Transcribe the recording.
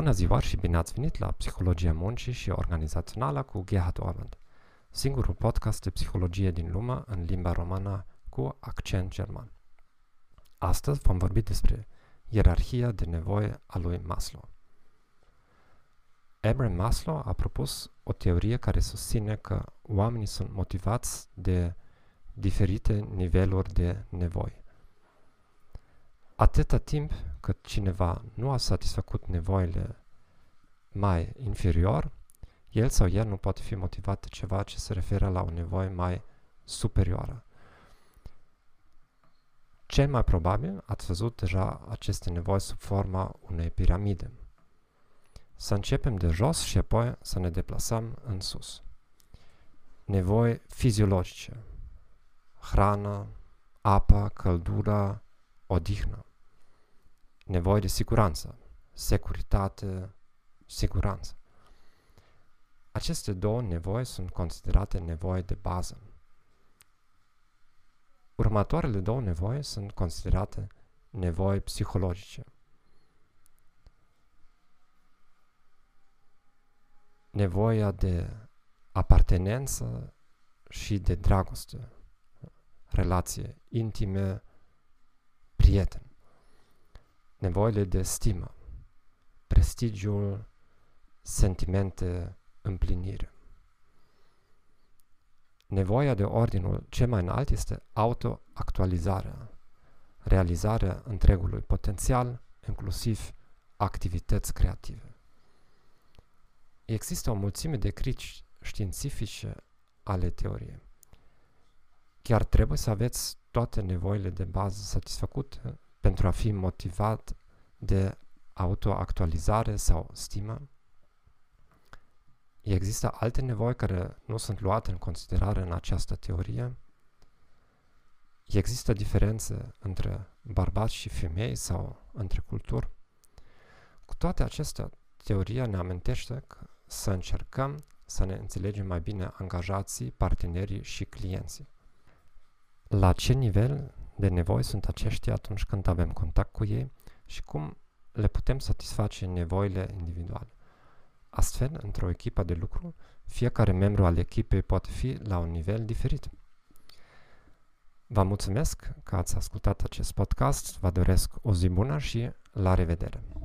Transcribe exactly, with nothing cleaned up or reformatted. Bună ziua și bine ați venit la Psihologia Muncii și Organizațională cu Gerhard Ohrband, singurul podcast de psihologie din lume în limba română cu accent german. Astăzi vom vorbi despre ierarhia de nevoi a lui Maslow. Abraham Maslow a propus o teorie care susține că oamenii sunt motivați de diferite niveluri de nevoi. Atâta timp cât cineva nu a satisfăcut nevoile mai inferior, el sau ea nu poate fi motivat de ceva ce se referă la o nevoie mai superioară. Cel mai probabil ați văzut deja aceste nevoi sub forma unei piramide. Să începem de jos și apoi să ne deplasăm în sus. Nevoi fiziologice. Hrană, apă, căldură, odihnă. Nevoi de siguranță. Securitate, siguranță. Aceste două nevoi sunt considerate nevoi de bază. Următoarele două nevoi sunt considerate nevoi psihologice. Nevoia de apartenență și de dragoste, relații intime, prieteni. Nevoile de stimă, prestigiul, sentimente, împlinire. Nevoia de ordinul cel mai înalt este autoactualizarea, realizarea întregului potențial, inclusiv activități creative. Există o mulțime de critici științifice ale teoriei. Chiar trebuie să aveți toate nevoile de bază satisfăcute pentru a fi motivat de autoactualizare sau stimă? Există alte nevoi care nu sunt luate în considerare în această teorie? Există diferențe între bărbați și femei sau între culturi? Cu toate acestea, teoria ne amintește că să încercăm să ne înțelegem mai bine angajații, partenerii și clienții. La ce nivel de nevoi sunt aceștia atunci când avem contact cu ei și cum le putem satisface nevoile individuale? Astfel, într-o echipă de lucru, fiecare membru al echipei poate fi la un nivel diferit. Vă mulțumesc că ați ascultat acest podcast, vă doresc o zi bună și la revedere!